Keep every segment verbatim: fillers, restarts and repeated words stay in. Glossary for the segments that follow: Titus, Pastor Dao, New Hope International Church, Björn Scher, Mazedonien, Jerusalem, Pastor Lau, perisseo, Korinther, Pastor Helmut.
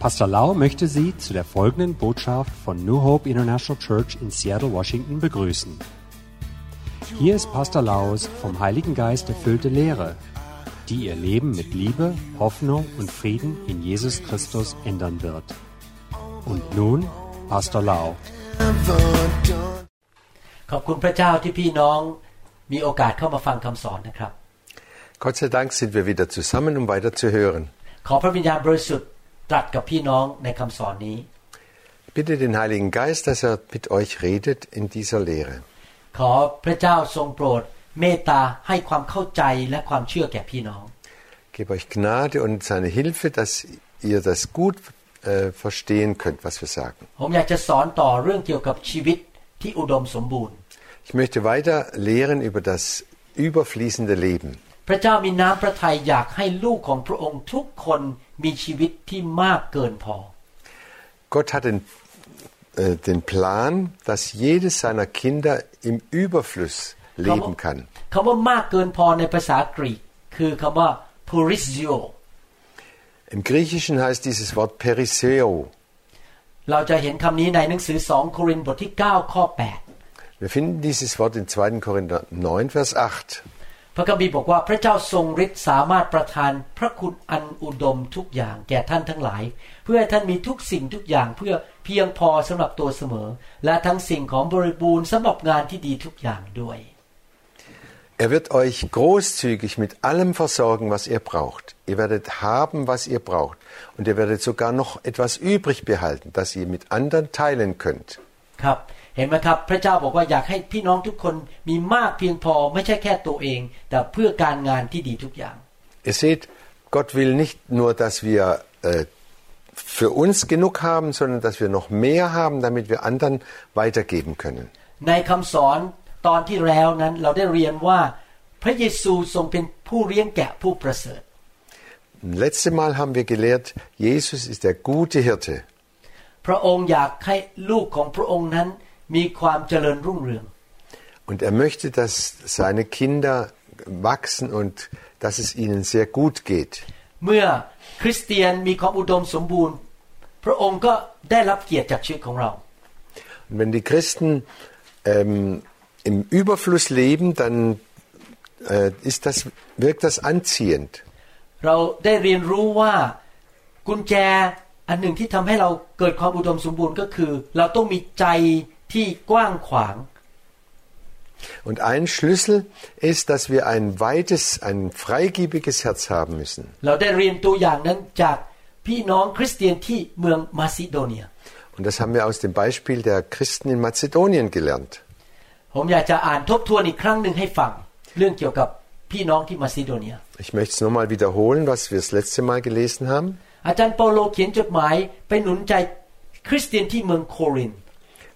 Pastor Lau möchte Sie zu der folgenden Botschaft von New Hope International Church in Seattle, Washington begrüßen. Hier ist Pastor Laus vom Heiligen Geist erfüllte Lehre, die Ihr Leben mit Liebe, Hoffnung und Frieden in Jesus Christus ändern wird. Und nun Pastor Lau. Gott sei Dank sind wir wieder zusammen, um weiter zu hören. Bitte den Heiligen Geist, dass er mit euch redet in dieser Lehre. Gebe euch Gnade und seine Hilfe, dass ihr das gut äh, verstehen könnt, was wir sagen. Ich möchte weiter lehren über das überfließende Leben. Gott hat den, äh, den Plan, dass jedes seiner Kinder im Überfluss leben kann. Im Griechischen heißt dieses Wort perisseo. Wir finden dieses Wort in zweiten. Korinther neun, Vers acht. Er wird euch großzügig mit allem versorgen, was ihr braucht. Ihr werdet haben, was ihr braucht. Und ihr werdet sogar noch etwas übrig behalten, das ihr mit anderen teilen könnt. Ihr seht, Gott will nicht nur, dass wir äh, für uns genug haben, sondern dass wir noch mehr haben, damit wir anderen weitergeben können. Letztes Mal haben wir gelehrt, Jesus ist der gute Hirte. Und er möchte, dass seine Kinder wachsen und dass es ihnen sehr gut geht. Und wenn die Christen ähm, im Überfluss leben, dann äh, ist das, wirkt das anziehend. Und ein Schlüssel ist, dass wir ein weites, ein freigebiges Herz haben müssen. Und das haben wir aus dem Beispiel der Christen in Mazedonien gelernt. Ich möchte es nochmal wiederholen, was wir das letzte Mal gelesen haben.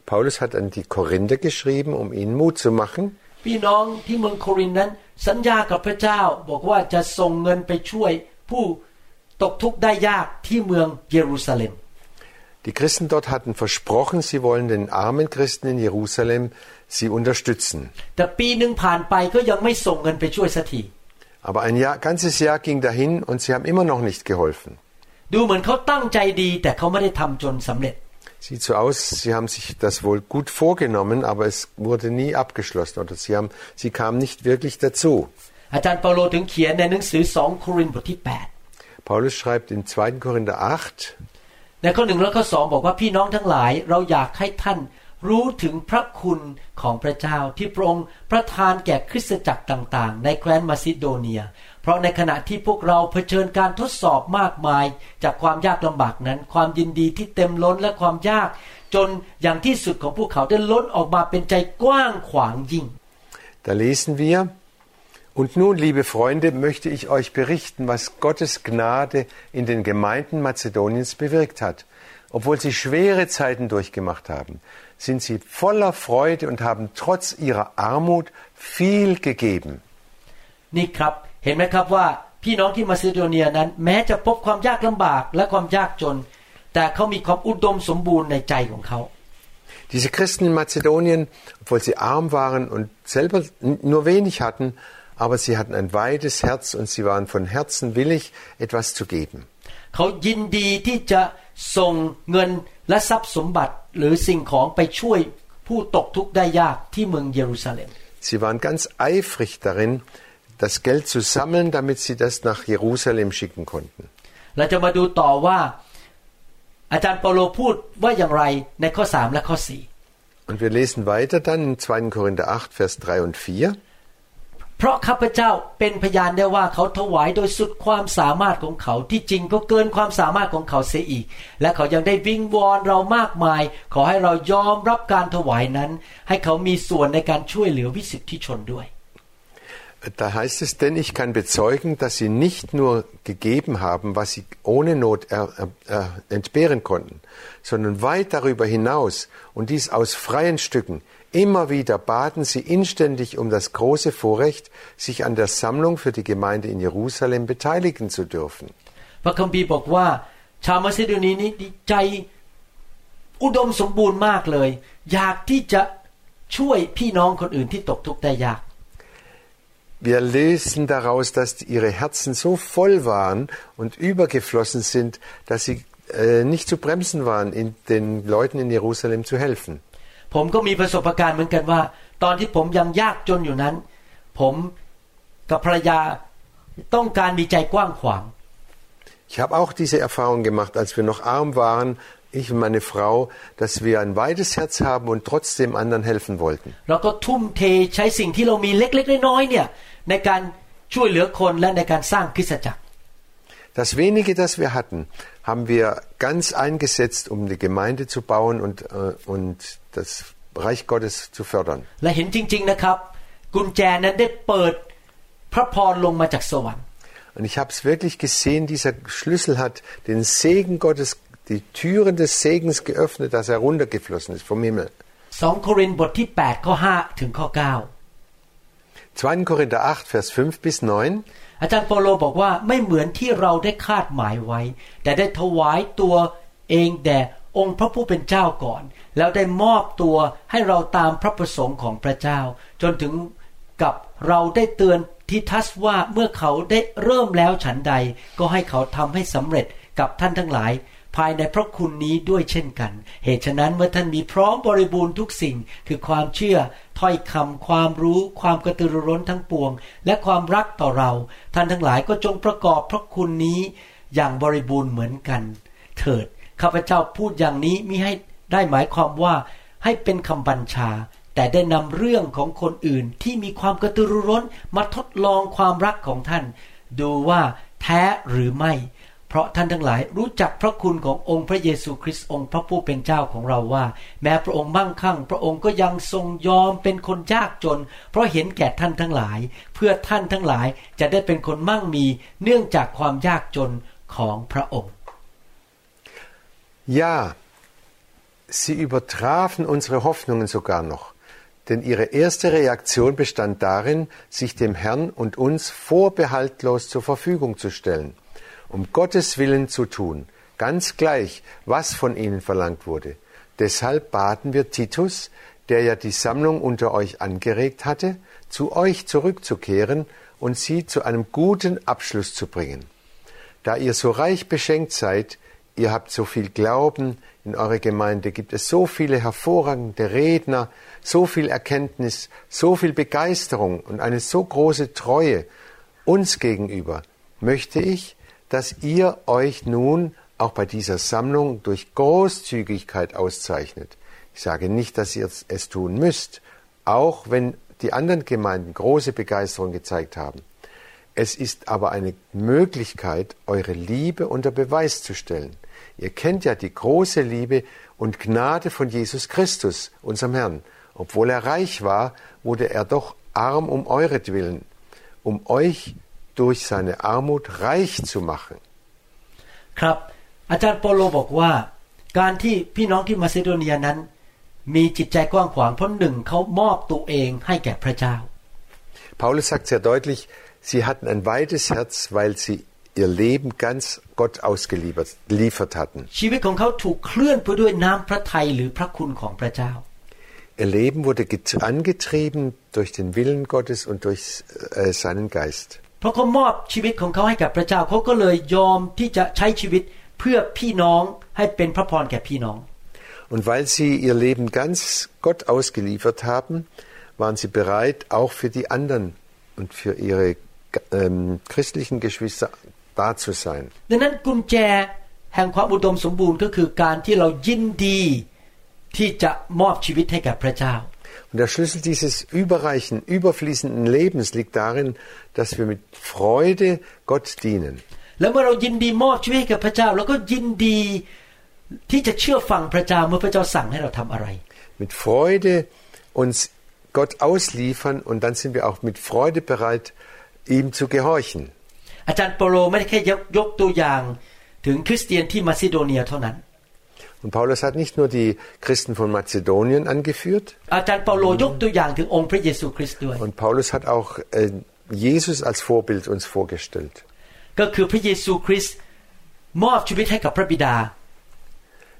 Paulus hat an die Korinther geschrieben, um ihnen Mut zu machen. Die Christen dort hatten versprochen, sie wollen den armen Christen in Jerusalem sie unterstützen. Aber ein Jahr, ganzes Jahr ging dahin und sie haben immer noch nicht geholfen. Sieht so aus, sie haben sich das wohl gut vorgenommen, aber es wurde nie abgeschlossen oder sie, haben, sie kamen nicht wirklich dazu. Paulus schreibt in zweiten. Korinther acht, da lesen wir: Und nun, liebe Freunde, möchte ich euch berichten, was Gottes Gnade in den Gemeinden Mazedoniens bewirkt hat. Obwohl sie schwere Zeiten durchgemacht haben, sind sie voller Freude und haben trotz ihrer Armut viel gegeben. Diese Christen in Mazedonien, obwohl sie arm waren und selber nur wenig hatten, aber sie hatten ein weites Herz und sie waren von Herzen willig, etwas zu geben. เขายินดีที่จะส่งเงินและทรัพย์สมบัติหรือสิ่งของไปช่วยผู้ตกทุกข์ได้ยากที่เมืองเยรูซาเล็ม Sie waren ganz eifrig darin, das Geld zu sammeln, damit sie das nach Jerusalem schicken konnten. เราจะมาดูต่อว่าอาจารย์เปาโลพูดว่าอย่างไรในข้อสามและข้อสี่Und wir lesen weiter dann in zweiter Korinther acht, Vers drei und vier. เพราะข้าพเจ้าเป็นพยานได้ว่าเขาถวายโดยสุดความสามารถของเขาที่จริงก็เกินความสามารถของเขาเสียอีกและเขายังได้วิงวอนเรามากมายขอให้เรายอมรับการถวายนั้นให้เขามีส่วนในการช่วยเหลือวิสุทธิชนด้วย Da heißt es, denn ich kann bezeugen, dass sie nicht nur gegeben haben, was sie ohne Not er, er, er, entbehren konnten, sondern weit darüber hinaus und dies aus freien Stücken. Immer wieder baten sie inständig um das große Vorrecht, sich an der Sammlung für die Gemeinde in Jerusalem beteiligen zu dürfen. พระคัมภีร์บอกว่าชาวมาซิโดเนียนี้ใจอุดมสมบูรณ์มากเลยอยากที่จะช่วยพี่น้องคนอื่นที่ตกทุกข์ได้ยาก Wir lesen daraus, dass ihre Herzen so voll waren und übergeflossen sind, dass sie äh, nicht zu bremsen waren, in den Leuten in Jerusalem zu helfen. ผมก็มีประสบการณ์เหมือนกันว่าตอนที่ผมยังยากจนอยู่นั้นผมกับภรรยาต้องการมีใจกว้างขวาง Ich habe auch diese Erfahrung gemacht, als wir noch arm waren, ich und meine Frau, dass wir ein weites Herz haben und trotzdem anderen helfen wollten. เราก็ทุ่มเทใช้สิ่งที่เรามีเล็กๆน้อยๆเนี่ยในการช่วยเหลือคนและในการสร้างคริสตจักร Das wenige, das wir hatten, haben wir ganz eingesetzt, um die Gemeinde zu bauen und äh, und das Reich Gottes zu fördern. Und ich habe es wirklich gesehen, dieser Schlüssel hat den Segen Gottes, die Türen des Segens geöffnet, dass er runtergeflossen ist vom Himmel. zweiter Korinther acht, Vers fünf bis neun. อาจารย์เปาโลบอกว่าไม่เหมือนที่เราได้คาดหมายไว้แต่ได้ถวายตัวเองแด่องค์พระผู้เป็นเจ้าก่อนแล้วได้มอบตัวให้เราตามพระประสงค์ของพระเจ้าจนถึงกับเราได้เตือนทิทัสว่าเมื่อเขาได้เริ่มแล้วฉันใดก็ให้เขาทำให้สำเร็จกับท่านทั้งหลายภายในพระคุณนี้ด้วยเช่นกันเหตุฉะนั้นเมื่อท่านมีพร้อมบริบูรณ์ทุกสิ่งคือความเชื่อถ้อยคำความรู้ความกระตือรือร้นทั้งปวงและความรักต่อเราท่านทั้งหลายก็จงประกอบพระคุณนี้อย่างบริบูรณ์เหมือนกันเถิดข้าพเจ้าพูดอย่างนี้มิให้ได้หมายความว่าให้เป็นคำบัญชาแต่ได้นำเรื่องของคนอื่นที่มีความกระตือรือร้นมาทดลองความรักของท่านดูว่าแท้หรือไม่เพราะท่านทั้งหลายรู้จักพระคุณขององค์พระเยซูคริสต์องค์พระผู้เป็นเจ้าของเราว่าแม้พระองค์มั่งคั่งพระองค์ก็ยังทรงยอมเป็นคนยากจนเพราะเห็นแก่ท่านทั้งหลายเพื่อท่านทั้งหลายจะได้เป็นคนมั่งมีเนื่องจากความยากจนของพระองค์Ja, sie übertrafen unsere Hoffnungen sogar noch, denn ihre erste Reaktion bestand darin, sich dem Herrn und uns vorbehaltlos zur Verfügung zu stellen, um Gottes Willen zu tun, ganz gleich, was von ihnen verlangt wurde. Deshalb baten wir Titus, der ja die Sammlung unter euch angeregt hatte, zu euch zurückzukehren und sie zu einem guten Abschluss zu bringen. Da ihr so reich beschenkt seid, ihr habt so viel Glauben in eurer Gemeinde, gibt es so viele hervorragende Redner, so viel Erkenntnis, so viel Begeisterung und eine so große Treue uns gegenüber. Möchte ich, dass ihr euch nun auch bei dieser Sammlung durch Großzügigkeit auszeichnet. Ich sage nicht, dass ihr es tun müsst, auch wenn die anderen Gemeinden große Begeisterung gezeigt haben. Es ist aber eine Möglichkeit, eure Liebe unter Beweis zu stellen. Ihr kennt ja die große Liebe und Gnade von Jesus Christus, unserem Herrn. Obwohl er reich war, wurde er doch arm um euretwillen, um euch durch seine Armut reich zu machen. ครับอาจารย์เปาโลบอกว่าการที่พี่น้องที่มาซิโดเนียนั้นมีจิตใจกว้างขวางเพราะหนึ่งเขามอบตัวเองให้แก่พระเจ้า Paulus sagt sehr deutlich, sie hatten ein weites Herz, weil sie ihr Leben ganz Gott ausgeliefert liefert hatten. Ihr Leben wurde angetrieben durch den Willen Gottes und durch äh, seinen Geist. เพราะเขามอบชีวิตของเขาให้กับพระเจ้าเขาก็เลยยอมที่จะใช้ชีวิตเพื่อพี่น้องให้เป็นพระพรแก่พี่น้อง Und weil sie ihr Leben ganz Gott ausgeliefert haben, waren sie bereit, auch für die anderen und für ihre ähm, christlichen Geschwister da zu sein. ดังนั้นกุญแจแห่งความอุดมสมบูรณ์ก็คือการที่เรายินดีที่จะมอบชีวิตให้กับพระเจ้าUnd der Schlüssel dieses überreichen, überfließenden Lebens liegt darin, dass wir mit Freude Gott dienen. Mit Freude uns Gott ausliefern und dann sind wir auch mit Freude bereit, ihm zu gehorchen. Und Paulus hat nicht nur die Christen von Mazedonien angeführt. Und Paulus hat auch äh, Jesus als Vorbild uns vorgestellt.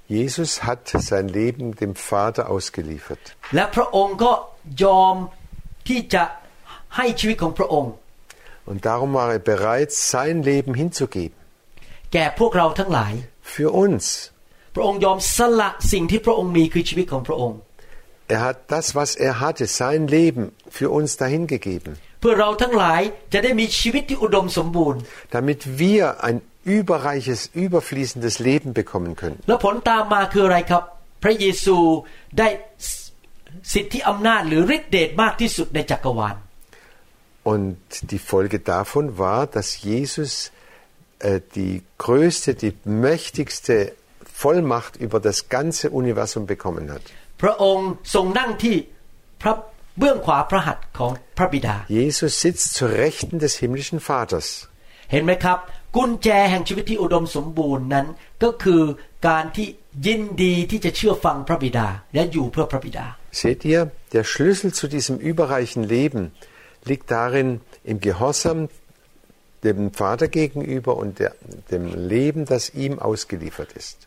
Jesus hat sein Leben dem Vater ausgeliefert. Und darum war er bereit, sein Leben hinzugeben. Für uns.Er hat das, was er hatte, sein Leben für uns dahingegeben, damit wir ein überreiches, überfließendes Leben bekommen können. Und die Folge davon war, dass Jesus äh, die größte, die mächtigste Vollmacht über das ganze Universum bekommen hat. Jesus sitzt zur Rechten des himmlischen Vaters. Seht ihr, der Schlüssel zu diesem überreichen Leben liegt darin, im Gehorsam dem Vater gegenüber und der, dem Leben, das ihm ausgeliefert ist.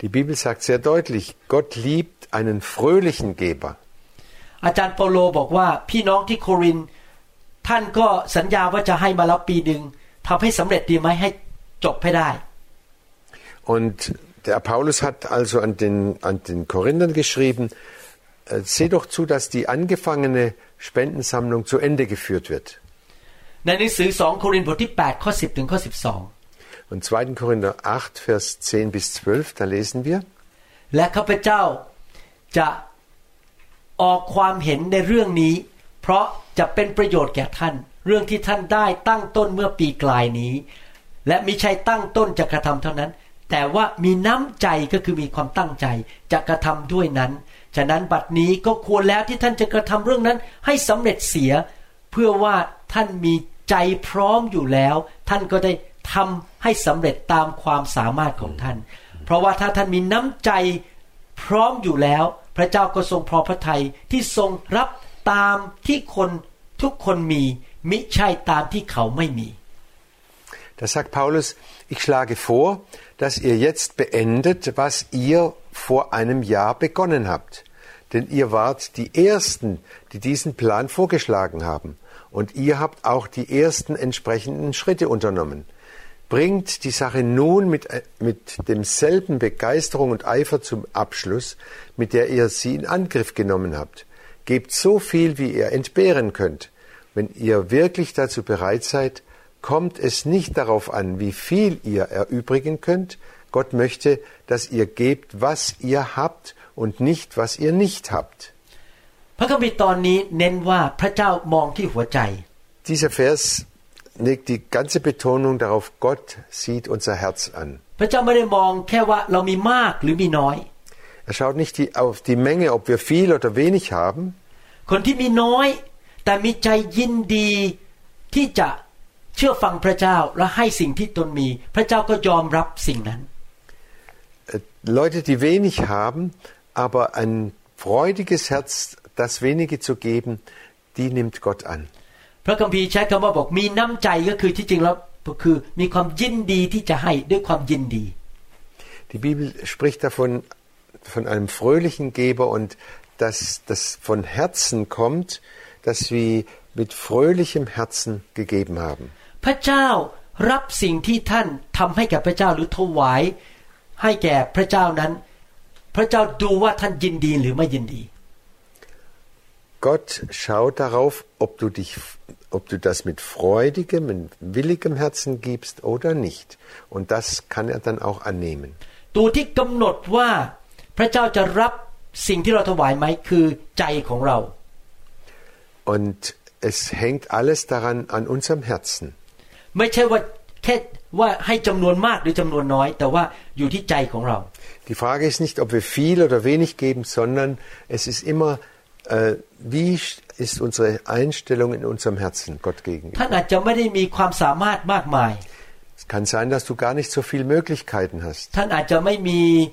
Die Bibel sagt sehr deutlich, Gott liebt einen fröhlichen Geber. Und der Paulus hat also an den, an den Korinthern geschrieben, Seht doch zu, dass die angefangene Spendensammlung zu Ende geführt wird. Und zweiten Korinther acht, Vers zehn bis zwölf, da lesen wir. Da sagt Paulus, ich schlage vor, dass ihr jetzt beendet, was ihr vor einem Jahr begonnen habt. Denn ihr wart die Ersten, die diesen Plan vorgeschlagen haben. Und ihr habt auch die ersten entsprechenden Schritte unternommen. Bringt die Sache nun mit, mit demselben Begeisterung und Eifer zum Abschluss, mit der ihr sie in Angriff genommen habt. Gebt so viel, wie ihr entbehren könnt. Wenn ihr wirklich dazu bereit seid, kommt es nicht darauf an, wie viel ihr erübrigen könnt. Gott möchte, dass ihr gebt, was ihr habt und nicht, was ihr nicht habt. Dieser Vers legt die ganze Betonung darauf, Gott sieht unser Herz an. Er schaut nicht die, auf die Menge, ob wir viel oder wenig haben. Leute, die wenig haben, aber ein freudiges Herz, das wenige zu geben, die nimmt Gott an. Die Bibel spricht davon, von einem fröhlichen Geber und dass das von Herzen kommt, dass wir mit fröhlichem Herzen gegeben haben. Gott schaut darauf, ob du dich, ob du das mit freudigem, mit willigem Herzen gibst oder nicht. Und das kann er dann auch annehmen. Und es hängt alles daran an unserem Herzen. Die Frage ist nicht, ob wir viel oder wenig geben, sondern es ist immer, äh, wie ist unsere Einstellung in unserem Herzen Gott gegenüber. Es kann sein, dass du gar nicht so viele Möglichkeiten hast. Es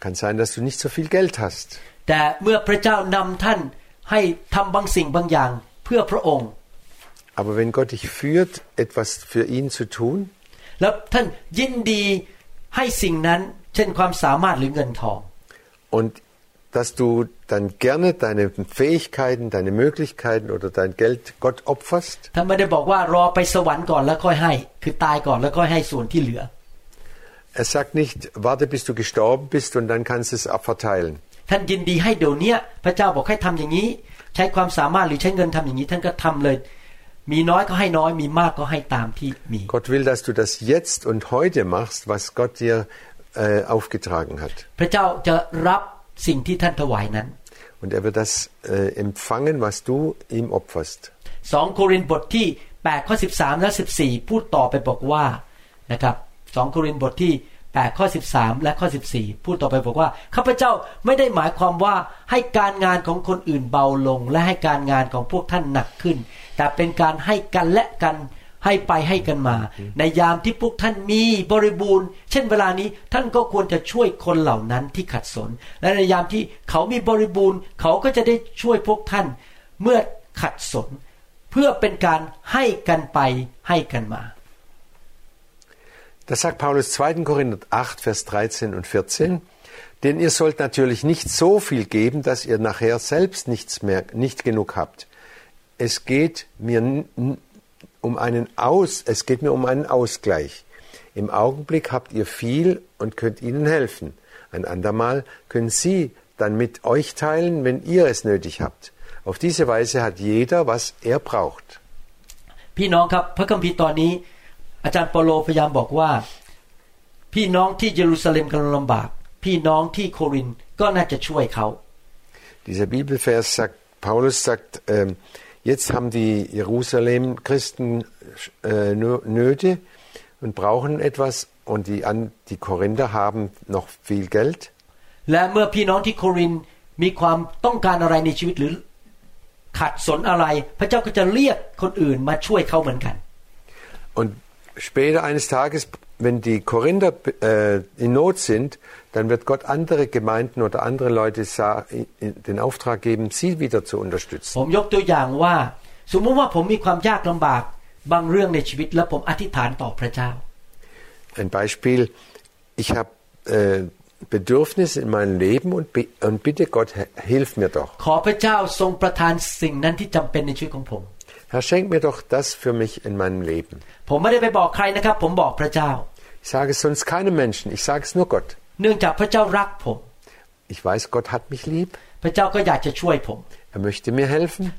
kann sein, dass du nicht so viel Geld hast. Aber wenn Gott dich führt, etwas für ihn zu tun, und dass du dann gerne deine Fähigkeiten, deine Möglichkeiten oder dein Geld Gott opferst. Er sagt nicht, warte bis du gestorben bist und dann kannst du es verteilen. Gott will, dass du das jetzt und heute machst, was Gott dir äh, aufgetragen hat. Und er wird das äh, empfangen, was du ihm opferst. zweiter Korinther acht, Vers siebzehn und vierzehnพูดต่อไปบอกว่านะครับzweiter Korinther acht, Vers siebzehn und vierzehnพูดต่อไปบอกว่าข้าพเจ้าไม่ได้หมายความว่าให้การงานของคนอื่นเบาลงและให้การงานของพวกท่านหนักขึ้นแต่เป็นการให้กันและกันให้ไปให้กันมาในยามที่พวกท่านมีบริบูรณ์เช่นเวลานี้ท่านก็ควรจะช่วยคนเหล่านั้นที่ขัดสนและในยามที่เขามีบริบูรณ์เขาก็จะได้ช่วยพวกท่านเมื่อขัดสนเพื่อเป็นการให้กันไปให้กันมาDas sagt Paulus zweiter Korinther acht, Vers dreizehn und vierzehn. Denn ihr sollt natürlich nicht so viel geben, dass ihr nachher selbst nichts mehr, nicht genug habt. Es geht mir um einen Aus, es geht mir um einen Ausgleich. Im Augenblick habt ihr viel und könnt ihnen helfen. Ein andermal können sie dann mit euch teilen, wenn ihr es nötig habt. Auf diese Weise hat jeder, was er braucht. Pie Nong Kap, Pakam Pie Toni.อาจารย์เปาโลพยายามบอกว่าพี่น้องที่เยรูซาเล็มกำลังลำบากพี่น้องที่โครินธ์ก็น่าจะช่วยเขา Dieser Bibelvers sagt Paulus sagt ähm, jetzt haben die Jerusalem Christen äh, Nöte und brauchen etwas und die an die Korinther haben noch viel Geld และเมื่อพี่น้องที่โครินธ์มีความต้องการอะไรในชีวิตหรือขัดสนอะไรพระเจ้าก็จะเรียกคนอื่นมาช่วยเขาเหมือนกัน undSpäter eines Tages, wenn die Korinther äh, in Not sind, dann wird Gott andere Gemeinden oder andere Leute sa- den Auftrag geben, sie wieder zu unterstützen. Ein Beispiel, ich habe äh, Bedürfnisse in meinem Leben und, be- und bitte Gott, hilf mir doch. Herr, schenk mir doch das für mich in meinem Leben. Ich sage es sonst keinem Menschen, ich sage es nur Gott. Ich weiß, Gott hat mich lieb. Er möchte mir helfen.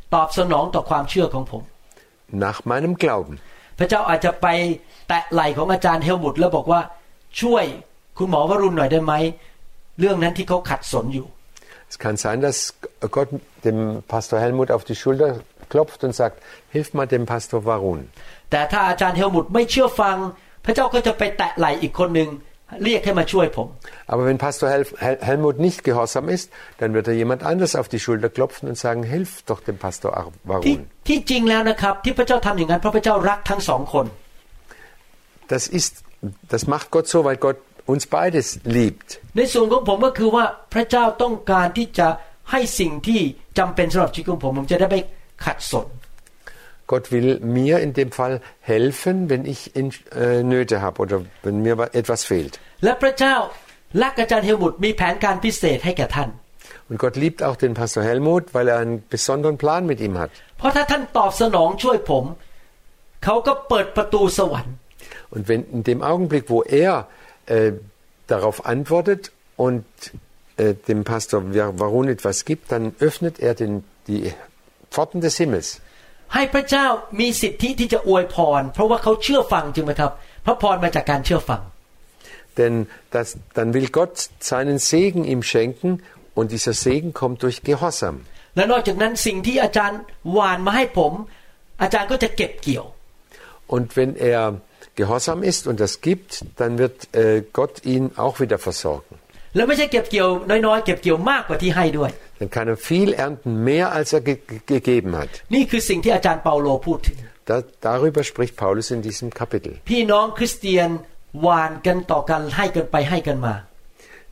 Nach meinem Glauben. Es kann sein, dass Gott dem Pastor Helmut auf die Schulter klopft und sagt, hilf mal dem Pastor Warun. Aber wenn Pastor Hel- Hel- Helmut nicht gehorsam ist, dann wird er jemand anders auf die Schulter klopfen und sagen, hilf doch dem Pastor Warun. Das ist, das macht Gott so, weil Gott uns beides liebt. Gott will mir in dem Fall helfen, wenn ich in, äh, Nöte habe oder wenn mir etwas fehlt. Und Gott liebt auch den Pastor Helmut, weil er einen besonderen Plan mit ihm hat. Und wenn in dem Augenblick, wo er äh, darauf antwortet und äh, dem Pastor Varun etwas gibt, dann öffnet er den, die Pforten des Himmels. Denn das, dann will Gott seinen Segen ihm schenken, und dieser Segen kommt durch Gehorsam. Und wenn er gehorsam ist und das gibt, dann wird äh, Gott ihn auch wieder versorgen. Dann kann er viel ernten, mehr als er ge- gegeben hat. Da, darüber spricht Paulus in diesem Kapitel.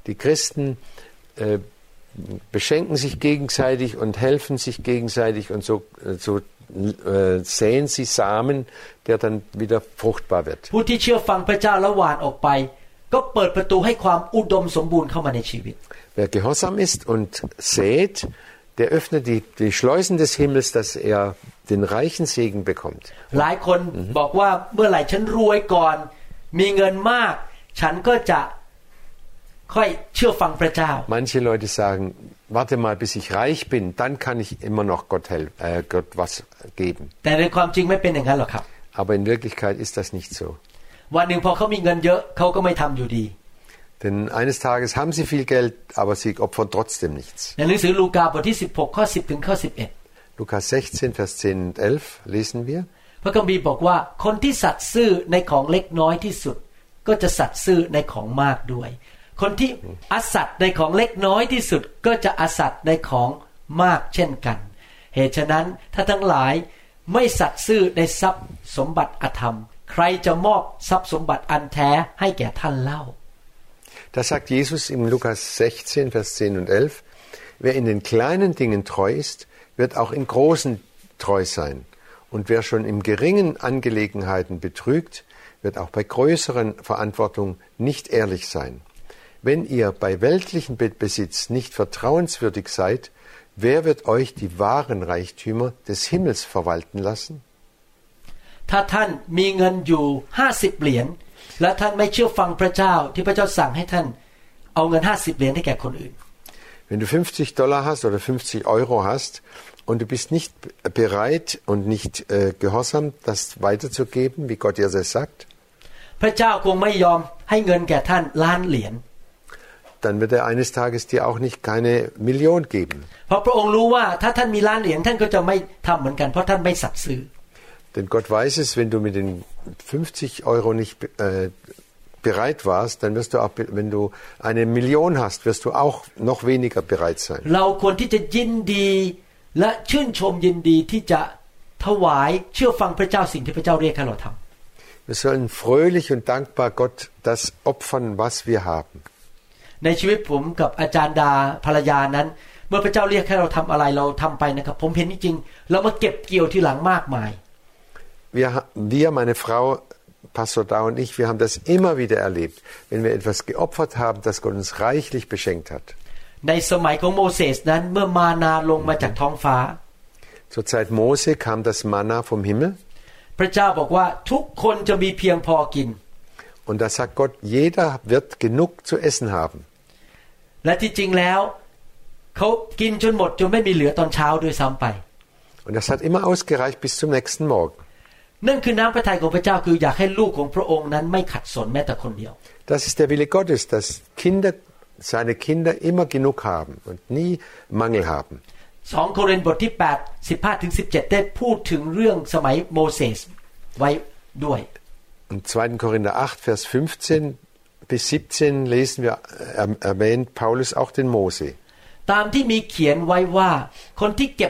Die Christen äh, beschenken sich gegenseitig und helfen sich gegenseitig, und so, so äh, säen sie Samen, der dann wieder fruchtbar wird. Wer gehorsam ist und sät, der öffnet die, die Schleusen des Himmels, dass er den reichen Segen bekommt. Manche Leute sagen, warte mal, bis ich reich bin, dann kann ich immer noch Gott, hel- äh, Gott was geben. Aber in Wirklichkeit ist das nicht so. Denn eines Tages haben sie viel Geld, aber sie opfern trotzdem nichts. Lukas sechzehn, Vers zehn und elf lesen wir. Das sagt Jesus im Lukas sechzehn, Vers zehn und elf. Wer in den kleinen Dingen treu ist, wird auch in großen treu sein. Und wer schon in geringen Angelegenheiten betrügt, wird auch bei größeren Verantwortung nicht ehrlich sein. Wenn ihr bei weltlichem Besitz nicht vertrauenswürdig seid, wer wird euch die wahren Reichtümer des Himmels verwalten lassen? Wenn du fünfzig Dollar hast oder fünfzig Euro hast und du bist nicht bereit und nicht äh, gehorsam, das weiterzugeben, wie Gott dir das sagt, dann wird er eines Tages dir auch nicht keine Million geben. Denn Gott weiß es, wenn du mit den fünfzig Euro nicht äh, bereit warst, dann wirst du auch, wenn du eine Million hast, wirst du auch noch weniger bereit sein. Wir sollen fröhlich und dankbar Gott das opfern, was wir haben. Wir, wir, meine Frau, Pastor Dao und ich, wir haben das immer wieder erlebt, wenn wir etwas geopfert haben, das Gott uns reichlich beschenkt hat. Zur Zeit Mose kam das Manna vom Himmel. Und da sagt Gott, jeder wird genug zu essen haben. Und das hat immer ausgereicht bis zum nächsten Morgen. Das ist der Wille Gottes, dass Kinder, seine Kinder immer genug haben und nie Mangel haben. zweiter. Korinther acht, fünfzehn bis siebzehnได้พูดถึงเรื่องสมัยโมเสสไว้ด้วย Im zweiten. Korinther acht, Vers fünfzehn bis siebzehn lesen wir, er, erwähnt Paulus auch den Mose. zweiter. Korinther acht, Vers fünfzehn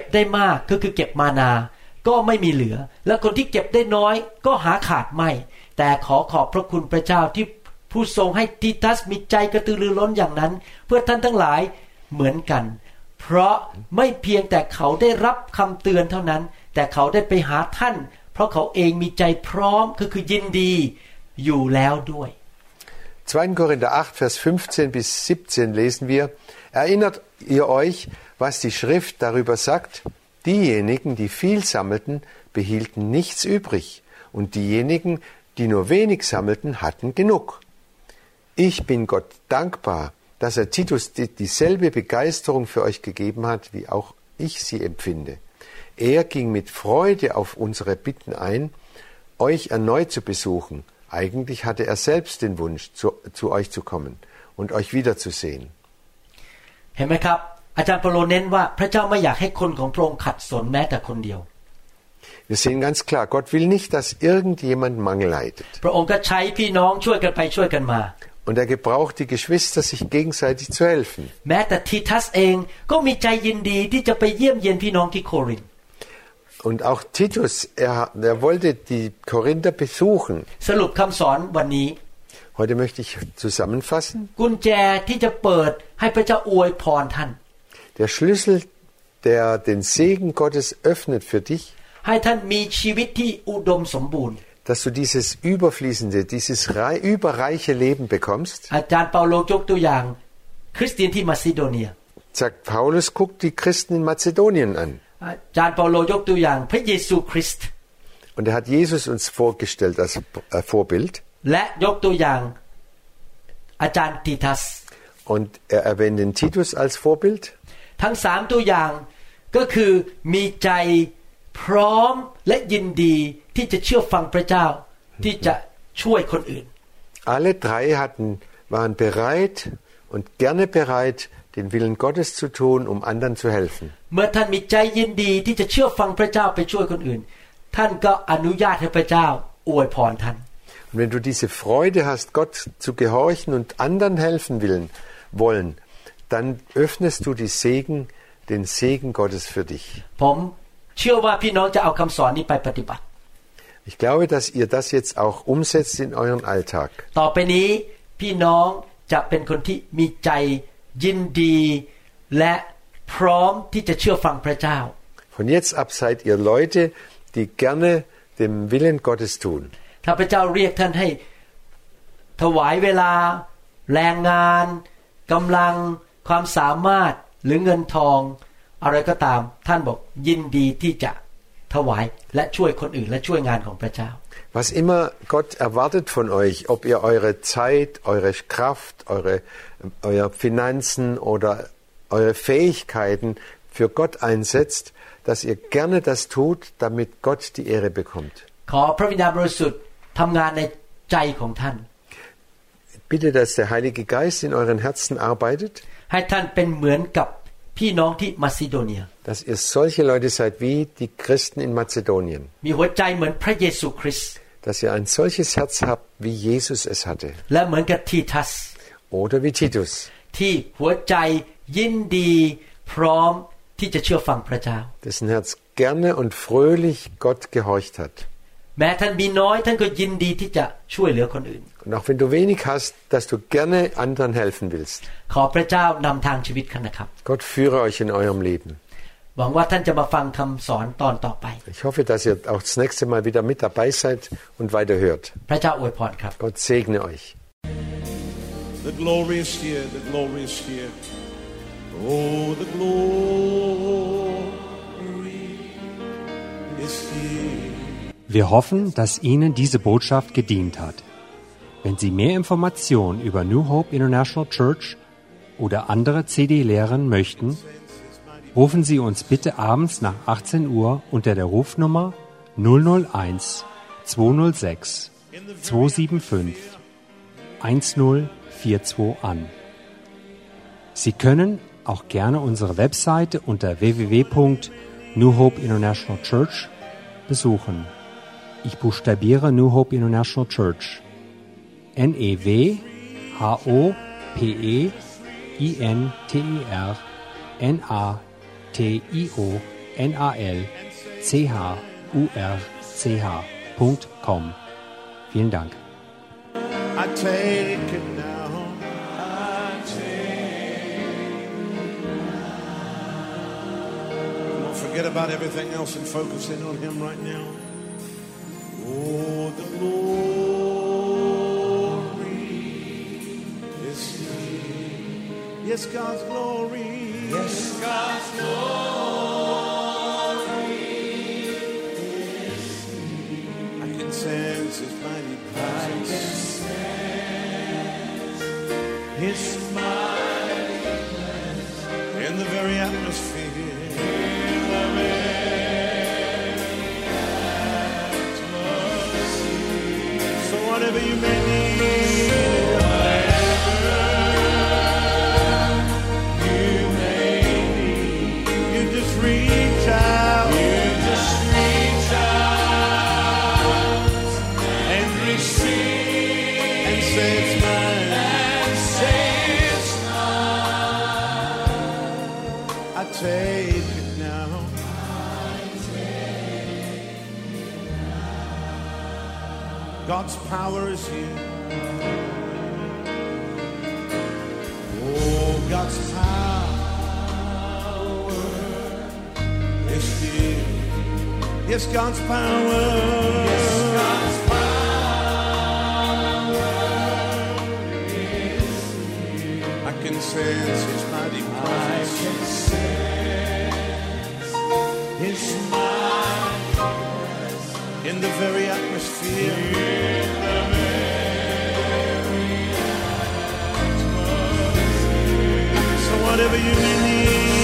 bis siebzehn lesen wir, erinnert ihr euch, was die Schrift darüber sagt? Diejenigen, die viel sammelten, behielten nichts übrig, und diejenigen, die nur wenig sammelten, hatten genug. Ich bin Gott dankbar, dass er Titus dieselbe Begeisterung für euch gegeben hat, wie auch ich sie empfinde. Er ging mit Freude auf unsere Bitten ein, euch erneut zu besuchen. Eigentlich hatte er selbst den Wunsch, zu, zu euch zu kommen und euch wiederzusehen. Wir sehen ganz klar, Gott will nicht, dass irgendjemand Mangel leidet. Und er gebraucht die Geschwister, sich gegenseitig zu helfen. Und auch Titus, er, er wollte die Korinther besuchen. Heute möchte ich zusammenfassen. Der Schlüssel, der den Segen Gottes öffnet für dich, dass du dieses überfließende, dieses rei- überreiche Leben bekommst. Sagt Paulus, guck die Christen in Mazedonien an. Und er hat Jesus uns vorgestellt als Vorbild. Und er erwähnt den Titus als Vorbild. Alle drei hatten, waren bereit und gerne bereit, den Willen Gottes zu tun, um anderen zu helfen. Und wenn du diese Freude hast, Gott zu gehorchen und anderen helfen willen, wollen, dann öffnest du die Segen, den Segen Gottes für dich. Ich glaube, dass ihr das jetzt auch umsetzt in euren Alltag. Von jetzt ab seid ihr Leute, die gerne dem Willen Gottes tun. Was immer Gott erwartet von euch, ob ihr eure Zeit, eure Kraft, eure, eure Finanzen oder eure Fähigkeiten für Gott einsetzt, dass ihr gerne das tut, damit Gott die Ehre bekommt. Bitte, dass der Heilige Geist in euren Herzen arbeitet, dass ihr solche Leute seid wie die Christen in Mazedonien, dass ihr ein solches Herz habt, wie Jesus es hatte, oder wie Titus, dessen Herz gerne und fröhlich Gott gehorcht hat. Und auch wenn du wenig hast, dass du gerne anderen helfen willst. Gott führe euch in eurem Leben. Ich hoffe, dass ihr auch das nächste Mal wieder mit dabei seid und weiterhört. Gott segne euch. The glory is here, the glory is here. Oh, the glory is here. Wir hoffen, dass Ihnen diese Botschaft gedient hat. Wenn Sie mehr Informationen über New Hope International Church oder andere C D-Lehren möchten, rufen Sie uns bitte abends nach achtzehn Uhr unter der Rufnummer null null eins, zwei null sechs, zwei sieben fünf, eins null vier zwei an. Sie können auch gerne unsere Webseite unter w w w Punkt new hope international church besuchen. Ich buchstabiere New Hope International Church. N E W H O P E I N T E R N A T I O N A L C H U R C H Punkt com. Vielen Dank. I take it now. I take it now. Forget about everything else and focus in on him right now. Oh, the glory is here. Yes, God's glory. Yes. God's glory is here. I can sense His mighty presence. I can sense His mighty presence in the very atmosphere. In the very atmosphere. So whatever you may need. God's power is here. Oh, God's power is here. Yes, God's power. Yes, God's power is here. I can sense His mighty presence. I can sense His mighty presence in the very atmosphere. Whatever you may need.